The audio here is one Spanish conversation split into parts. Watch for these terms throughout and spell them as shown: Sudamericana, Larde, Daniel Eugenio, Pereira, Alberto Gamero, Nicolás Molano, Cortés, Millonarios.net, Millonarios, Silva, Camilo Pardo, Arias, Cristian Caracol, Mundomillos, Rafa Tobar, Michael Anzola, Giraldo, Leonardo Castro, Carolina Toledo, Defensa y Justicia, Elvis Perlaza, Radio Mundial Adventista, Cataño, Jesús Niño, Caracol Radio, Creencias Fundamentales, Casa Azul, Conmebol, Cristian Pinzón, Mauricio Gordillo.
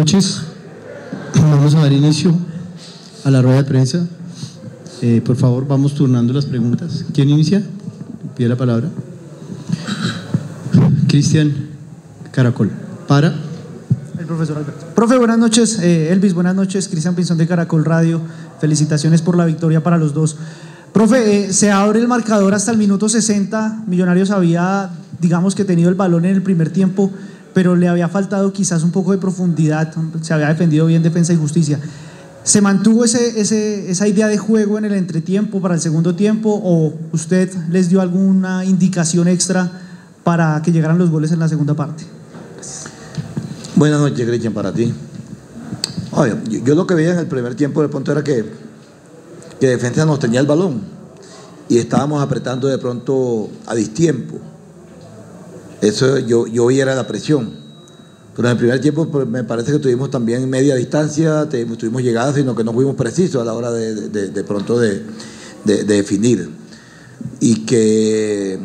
noches. Vamos a dar inicio a la rueda de prensa. Por favor, vamos turnando las preguntas. ¿Quién inicia? Pide la palabra. Cristian Caracol. Para el profesor Alberto. Profe, buenas noches. Elvis, buenas noches. Cristian Pinzón de Caracol Radio. Felicitaciones por la victoria para los dos. Profe, se abre el marcador hasta el minuto 60. Millonarios había, digamos, que tenido el balón en el primer tiempo, pero le había faltado quizás un poco de profundidad, se había defendido bien Defensa y Justicia. ¿Se mantuvo esa idea de juego en el entretiempo para el segundo tiempo, o usted les dio alguna indicación extra para que llegaran los goles en la segunda parte? Buenas noches, Cristian, para ti. Oye, yo lo que veía en el primer tiempo de pronto era que Defensa nos tenía el balón y estábamos apretando de pronto a distiempo. Eso yo vi era la presión, pero en el primer tiempo me parece que tuvimos también media distancia, tuvimos llegadas, sino que no fuimos precisos a la hora de pronto de definir, y que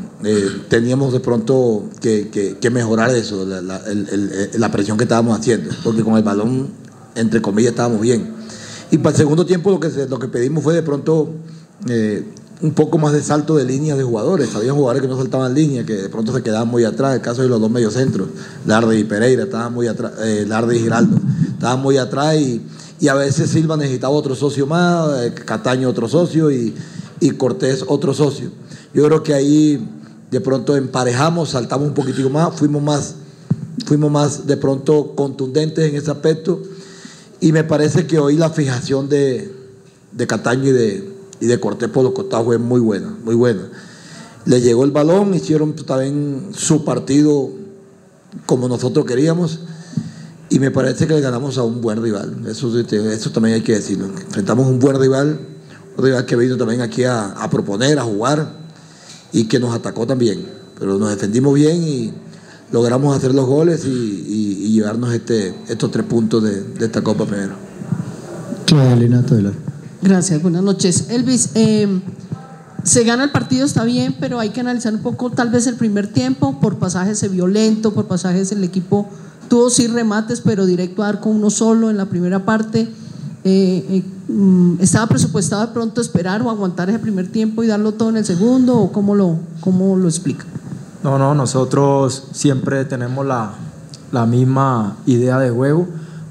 teníamos de pronto que mejorar eso, la presión que estábamos haciendo, porque con el balón, entre comillas, estábamos bien. Y para el segundo tiempo lo que pedimos fue de pronto un poco más de salto de líneas de jugadores. Había jugadores que no saltaban línea, que de pronto se quedaban muy atrás. El caso de los dos mediocentros, Larde y Pereira, estaban muy atrás, Larde y Giraldo, estaban muy atrás, y a veces Silva necesitaba otro socio más, Cataño otro socio, y Cortés otro socio. Yo creo que ahí de pronto emparejamos, saltamos un poquitico más, fuimos más de pronto contundentes en ese aspecto, y me parece que hoy la fijación de Cataño y de Cortés por los costados fue muy buena, muy buena. Le llegó el balón, hicieron también su partido como nosotros queríamos, y me parece que le ganamos a un buen rival. Eso también hay que decirlo. Enfrentamos un buen rival, un rival que vino también aquí a proponer, a jugar, y que nos atacó también, pero nos defendimos bien y logramos hacer los goles y llevarnos estos 3 puntos de esta Copa primero. Carolina Toledo. Gracias, buenas noches. Elvis, se gana el partido, está bien, pero hay que analizar un poco tal vez el primer tiempo. Por pasajes se vio lento, por pasajes el equipo tuvo sí remates, pero directo a arco uno solo en la primera parte. ¿Estaba presupuestado de pronto esperar o aguantar ese primer tiempo y darlo todo en el segundo, o cómo lo explica? No, nosotros siempre tenemos la misma idea de juego.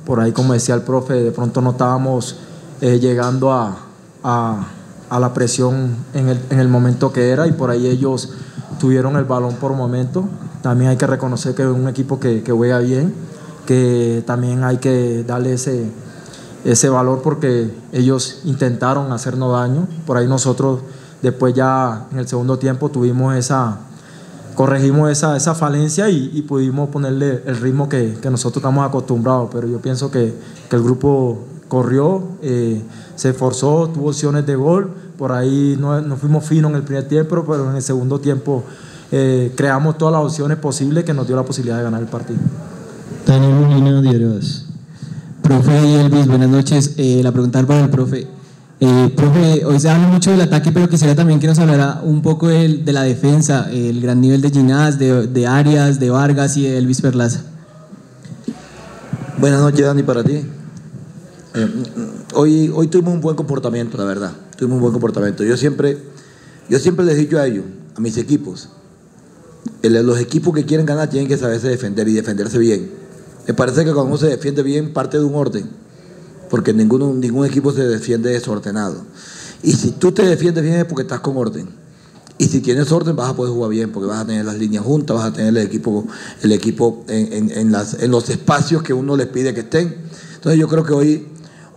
Por ahí, como decía el profe, de pronto no estábamos llegando a la presión en el momento que era, y por ahí ellos tuvieron el balón por momento. También hay que reconocer que es un equipo que juega bien, que también hay que darle ese valor, porque ellos intentaron hacernos daño. Por ahí nosotros después, ya en el segundo tiempo, corregimos esa falencia y pudimos ponerle el ritmo que nosotros estamos acostumbrados. Pero yo pienso que el grupo corrió, se esforzó, tuvo opciones de gol. Por ahí no fuimos finos en el primer tiempo, pero en el segundo tiempo creamos todas las opciones posibles que nos dio la posibilidad de ganar el partido. Daniel Eugenio, Diario. Profe Elvis, buenas noches. La pregunta para el profe. Profe, hoy se habla mucho del ataque, pero quisiera también que nos hablara un poco de la defensa, el gran nivel de Ginás, de Arias, de Vargas y de Elvis Perlaza. Buenas noches, Dani, para ti. Hoy tuvimos un buen comportamiento, la verdad. Tuvimos un buen comportamiento. Yo siempre les he dicho a ellos, a mis equipos, los equipos que quieren ganar tienen que saberse defender y defenderse bien. Me parece que cuando uno se defiende bien, parte de un orden, porque ningún equipo se defiende desordenado. Y si tú te defiendes bien es porque estás con orden. Y si tienes orden vas a poder jugar bien, porque vas a tener las líneas juntas, vas a tener el equipo en los espacios que uno les pide que estén. Entonces yo creo que hoy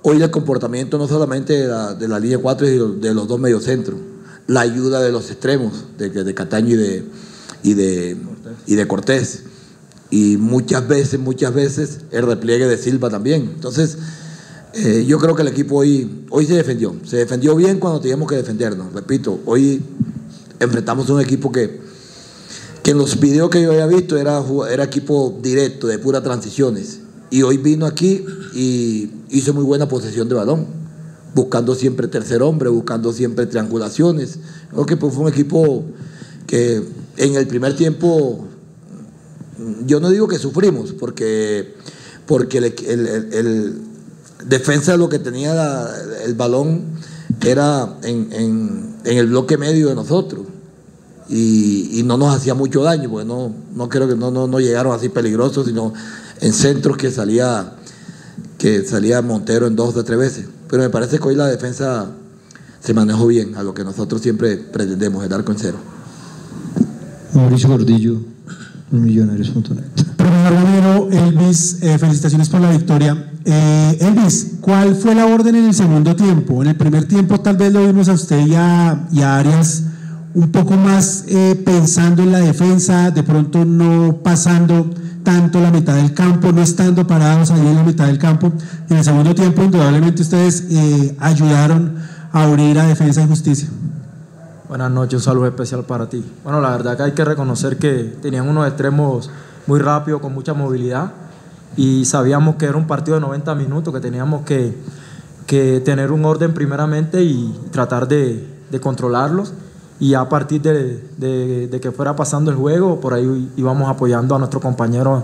el comportamiento no solamente de la línea 4 y de los dos mediocentros, la ayuda de los extremos, de Cataño y de Cortés, y muchas veces el repliegue de Silva también. Entonces yo creo que el equipo hoy se defendió bien cuando teníamos que defendernos. Repito, hoy enfrentamos a un equipo que en los videos que yo había visto era equipo directo, de puras transiciones. Y hoy vino aquí y hizo muy buena posesión de balón, buscando siempre tercer hombre, buscando siempre triangulaciones. Creo que fue un equipo que en el primer tiempo, yo no digo que sufrimos, porque porque el defensa lo que tenía el balón era en el bloque medio de nosotros, y no nos hacía mucho daño, porque no creo que no llegaron así peligrosos, sino en centros que salía Montero en 2 o 3 veces. Pero me parece que hoy la defensa se manejó bien a lo que nosotros siempre pretendemos, el arco en cero. Mauricio Gordillo, Millonarios.net. Profesor Gamero, Elvis, felicitaciones por la victoria. Elvis, ¿cuál fue la orden en el segundo tiempo? En el primer tiempo tal vez lo vimos a usted y a Arias un poco más pensando en la defensa, de pronto no pasando tanto la mitad del campo, no estando parados ahí en la mitad del campo. En el segundo tiempo, indudablemente, ustedes ayudaron a abrir a Defensa y Justicia. Buenas noches, un saludo especial para ti. Bueno, la verdad que hay que reconocer que tenían unos extremos muy rápidos, con mucha movilidad, y sabíamos que era un partido de 90 minutos, que teníamos que tener un orden primeramente y tratar de controlarlos. Y a partir de que fuera pasando el juego, por ahí íbamos apoyando a nuestros compañeros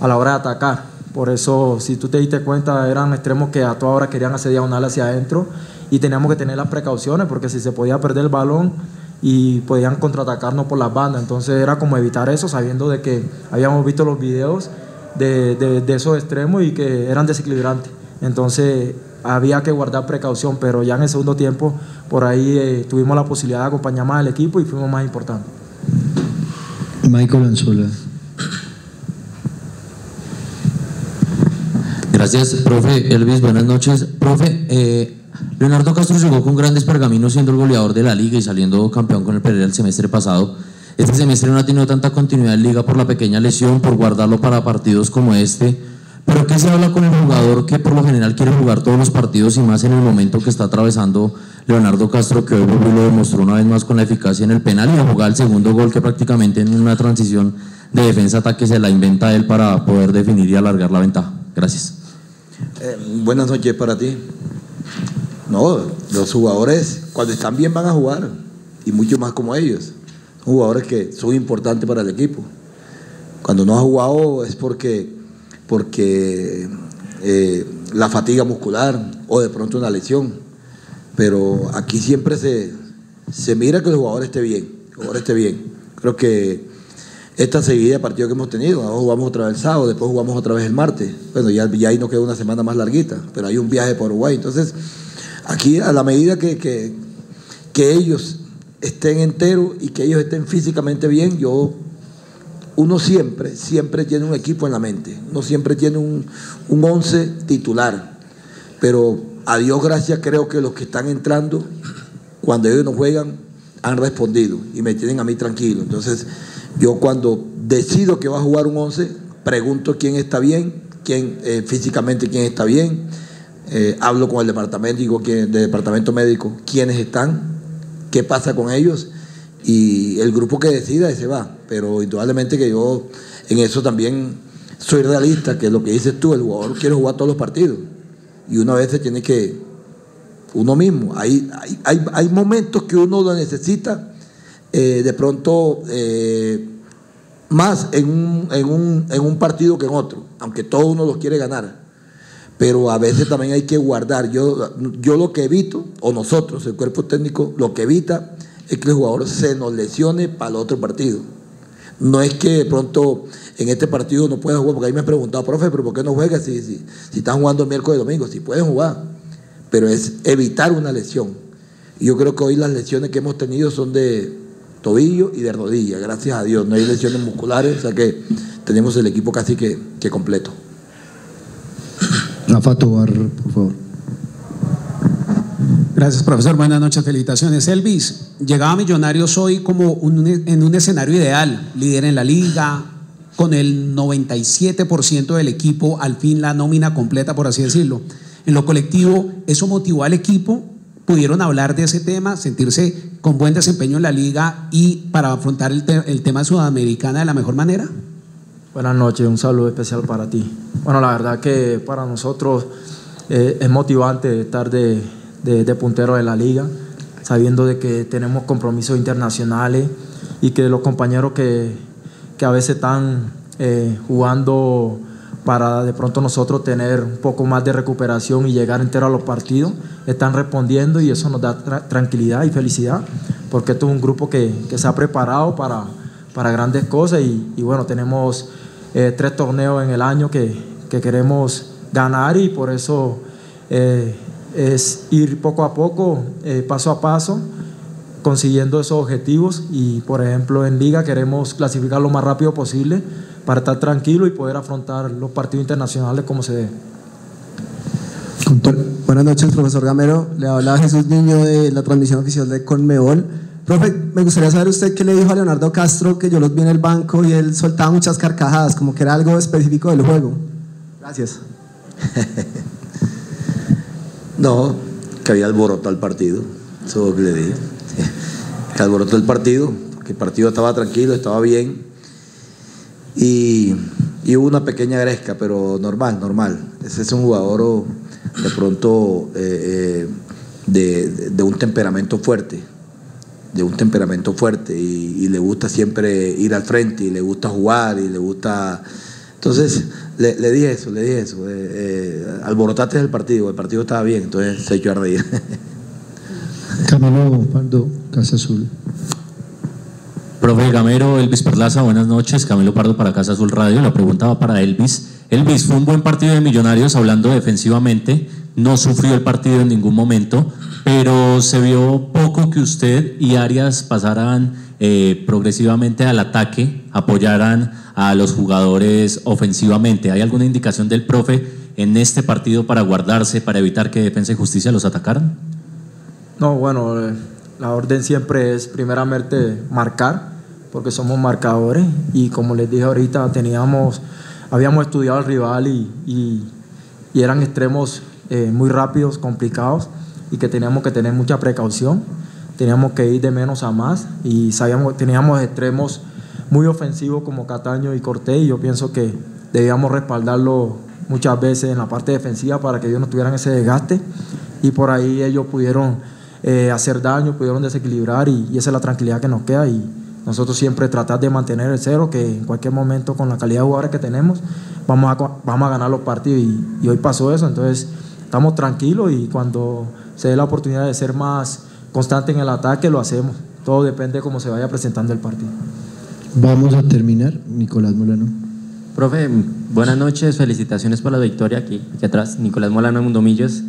a la hora de atacar. Por eso, si tú te diste cuenta, eran extremos que a toda hora querían hacer diagonal hacia adentro, y teníamos que tener las precauciones, porque si se podía perder el balón y podían contraatacarnos por las bandas. Entonces era como evitar eso, sabiendo de que habíamos visto los videos de esos extremos y que eran desequilibrantes. Entonces había que guardar precaución, pero ya en el segundo tiempo por ahí tuvimos la posibilidad de acompañar más al equipo y fuimos más importantes. Michael Anzola. Gracias, profe. Elvis, buenas noches. Profe, Leonardo Castro llegó con grandes pergaminos siendo el goleador de la Liga y saliendo campeón con el Pereira el semestre pasado. Este semestre no ha tenido tanta continuidad en Liga por la pequeña lesión, por guardarlo para partidos como este. ¿Pero qué se habla con el jugador que por lo general quiere jugar todos los partidos y más en el momento que está atravesando Leonardo Castro, que hoy lo demostró una vez más con la eficacia en el penal y a jugar el segundo gol, que prácticamente en una transición de defensa-ataque se la inventa él para poder definir y alargar la ventaja? Gracias. Buenas noches para ti. No, los jugadores cuando están bien van a jugar, y mucho más como ellos. Son jugadores que son importantes para el equipo. Cuando no ha jugado es porque la fatiga muscular o de pronto una lesión, pero aquí siempre se mira que el jugador esté bien, Creo que esta seguida de partidos que hemos tenido, ahora jugamos otra vez el sábado, después jugamos otra vez el martes, bueno, ya ahí nos queda una semana más larguita, pero hay un viaje para Uruguay. Entonces aquí, a la medida que ellos estén enteros y que ellos estén físicamente bien, uno siempre tiene un equipo en la mente, uno siempre tiene un 11 titular, pero a Dios gracias creo que los que están entrando, cuando ellos no juegan, han respondido y me tienen a mí tranquilo. Entonces yo, cuando decido que va a jugar un 11, pregunto quién está bien, físicamente quién está bien, hablo con el departamento, digo, del departamento médico, quiénes están, qué pasa con ellos, y el grupo que decida ese va. Pero indudablemente que yo en eso también soy realista, que es lo que dices tú, el jugador quiere jugar todos los partidos y uno a veces tiene que uno mismo, hay momentos que uno lo necesita de pronto más en un partido que en otro, aunque todo uno los quiere ganar, pero a veces también hay que guardar. Yo lo que evito, o nosotros, el cuerpo técnico, lo que evita es que el jugador se nos lesione para el otro partido. No es que de pronto en este partido no pueda jugar, porque ahí me han preguntado, profe, pero ¿por qué no juegas si están jugando miércoles y domingo? Si pueden jugar, pero es evitar una lesión. Y yo creo que hoy las lesiones que hemos tenido son de tobillo y de rodilla, gracias a Dios. No hay lesiones musculares, o sea que tenemos el equipo casi que completo. Rafa Tobar, por favor. Gracias, profesor. Buenas noches, felicitaciones. Elvis, llegaba Millonarios hoy como en un escenario ideal, líder en la liga, con el 97% del equipo, al fin la nómina completa, por así decirlo. En lo colectivo, ¿eso motivó al equipo? ¿Pudieron hablar de ese tema, sentirse con buen desempeño en la liga y para afrontar el tema sudamericana de la mejor manera? Buenas noches, un saludo especial para ti. Bueno, la verdad que para nosotros es motivante estar de puntero de la liga, sabiendo de que tenemos compromisos internacionales y que los compañeros que a veces están jugando para de pronto nosotros tener un poco más de recuperación y llegar entero a los partidos. Están respondiendo y eso nos da tranquilidad y felicidad, porque esto es un grupo que se ha preparado para grandes cosas y bueno, tenemos 3 torneos en el año que queremos ganar y por eso es ir poco a poco, paso a paso, consiguiendo esos objetivos. Y por ejemplo en Liga queremos clasificar lo más rápido posible para estar tranquilo y poder afrontar los partidos internacionales como se dé. Buenas noches, profesor Gamero. Le hablaba Jesús Niño de la transmisión oficial de Conmebol. Profe, me gustaría saber usted qué le dijo a Leonardo Castro, que yo los vi en el banco y él soltaba muchas carcajadas, como que era algo específico del juego. Gracias. No, que había alborotado el partido, eso es lo que le dije. Que alborotó el partido, porque el partido estaba tranquilo, estaba bien. Y hubo una pequeña gresca, pero normal. Ese es un jugador de pronto de un temperamento fuerte, y le gusta siempre ir al frente, y le gusta jugar, y le gusta... Entonces le dije eso, alborotaste el partido estaba bien, entonces se echó a reír. Camilo Pardo, Casa Azul. Profe Gamero, Elvis Perlaza, buenas noches. Camilo Pardo para Casa Azul Radio. La pregunta va para Elvis. Elvis, fue un buen partido de Millonarios hablando defensivamente. No sufrió el partido en ningún momento, pero se vio poco que usted y Arias pasaran progresivamente al ataque, apoyaran a los jugadores ofensivamente. ¿Hay alguna indicación del profe en este partido para guardarse, para evitar que Defensa y Justicia los atacaran? No, bueno, la orden siempre es primeramente marcar, porque somos marcadores y como les dije ahorita habíamos estudiado al rival y eran extremos muy rápidos, complicados y que teníamos que tener mucha precaución, teníamos que ir de menos a más y teníamos extremos muy ofensivos como Cataño y Cortés y yo pienso que debíamos respaldarlo muchas veces en la parte defensiva para que ellos no tuvieran ese desgaste y por ahí ellos pudieron hacer daño, pudieron desequilibrar y esa es la tranquilidad que nos queda y nosotros siempre tratar de mantener el cero, que en cualquier momento con la calidad de jugadores que tenemos vamos a ganar los partidos y hoy pasó eso, entonces estamos tranquilos y cuando se dé la oportunidad de ser más constante en el ataque lo hacemos, todo depende de cómo se vaya presentando el partido. Vamos a terminar, Nicolás Molano. Profe, buenas noches, felicitaciones por la victoria aquí atrás, Nicolás Molano de Mundomillos.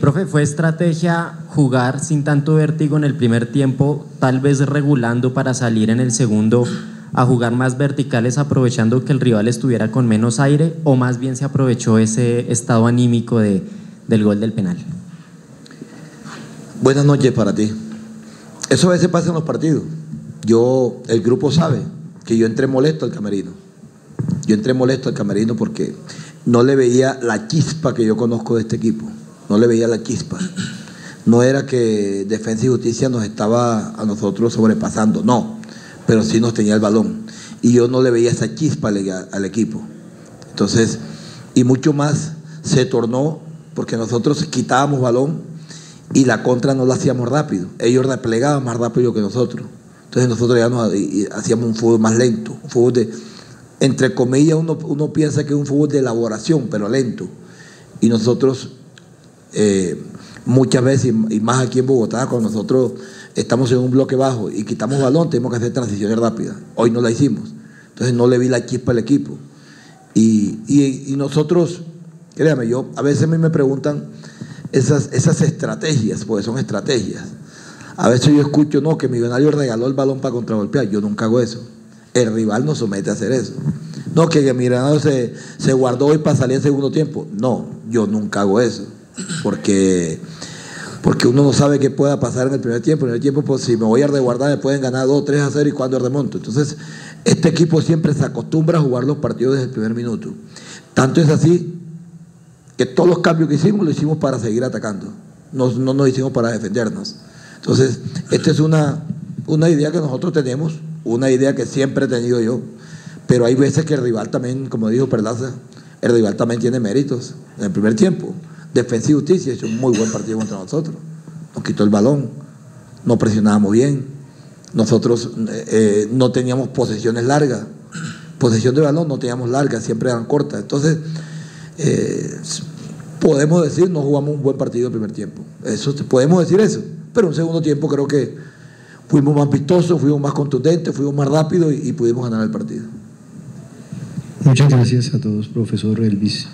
Profe, ¿fue estrategia jugar sin tanto vértigo en el primer tiempo, tal vez regulando para salir en el segundo a jugar más verticales aprovechando que el rival estuviera con menos aire o más bien se aprovechó ese estado anímico del gol del penal? Buenas noches para ti. Eso a veces pasa en los partidos. El grupo sabe que yo entré molesto al camerino. Porque no le veía la chispa que yo conozco de este equipo. No era que Defensa y Justicia nos estaba a nosotros sobrepasando, no, pero sí nos tenía el balón y yo no le veía esa chispa al equipo. Entonces, y mucho más se tornó porque nosotros quitábamos balón y la contra no la hacíamos rápido, ellos replegaban más rápido que nosotros, entonces nosotros ya hacíamos un fútbol más lento, un fútbol de, entre comillas, uno piensa que es un fútbol de elaboración, pero lento, y nosotros muchas veces y más aquí en Bogotá, cuando nosotros estamos en un bloque bajo y quitamos balón, tenemos que hacer transiciones rápidas. Hoy no la hicimos, entonces no le vi la chispa al equipo y nosotros, créame, yo a veces a mí me preguntan esas estrategias, porque son estrategias. A veces yo escucho, no, que Millonarios regaló el balón para contragolpear. Yo nunca hago eso, el rival nos somete a hacer eso. No, que Millonarios se guardó hoy para salir en segundo tiempo. No, yo nunca hago eso. Porque uno no sabe qué pueda pasar en el primer tiempo. En el tiempo, pues, si me voy a resguardar, me pueden ganar 2-3-0 y cuando remonto. Entonces, este equipo siempre se acostumbra a jugar los partidos desde el primer minuto. Tanto es así que todos los cambios que hicimos, lo hicimos para seguir atacando. No nos hicimos para defendernos. Entonces, esta es una idea que nosotros tenemos, una idea que siempre he tenido yo. Pero hay veces que el rival también, como dijo Perlaza, el rival también tiene méritos en el primer tiempo. Defensa y Justicia hizo un muy buen partido contra nosotros, nos quitó el balón, no presionábamos bien, nosotros no teníamos posesiones largas, posesión de balón no teníamos larga, siempre eran cortas. Entonces, podemos decir no jugamos un buen partido el primer tiempo. Eso, podemos decir eso. Pero en un segundo tiempo creo que fuimos más vistosos, fuimos más contundentes, fuimos más rápidos y pudimos ganar el partido. Muchas gracias a todos, profesor Elvis.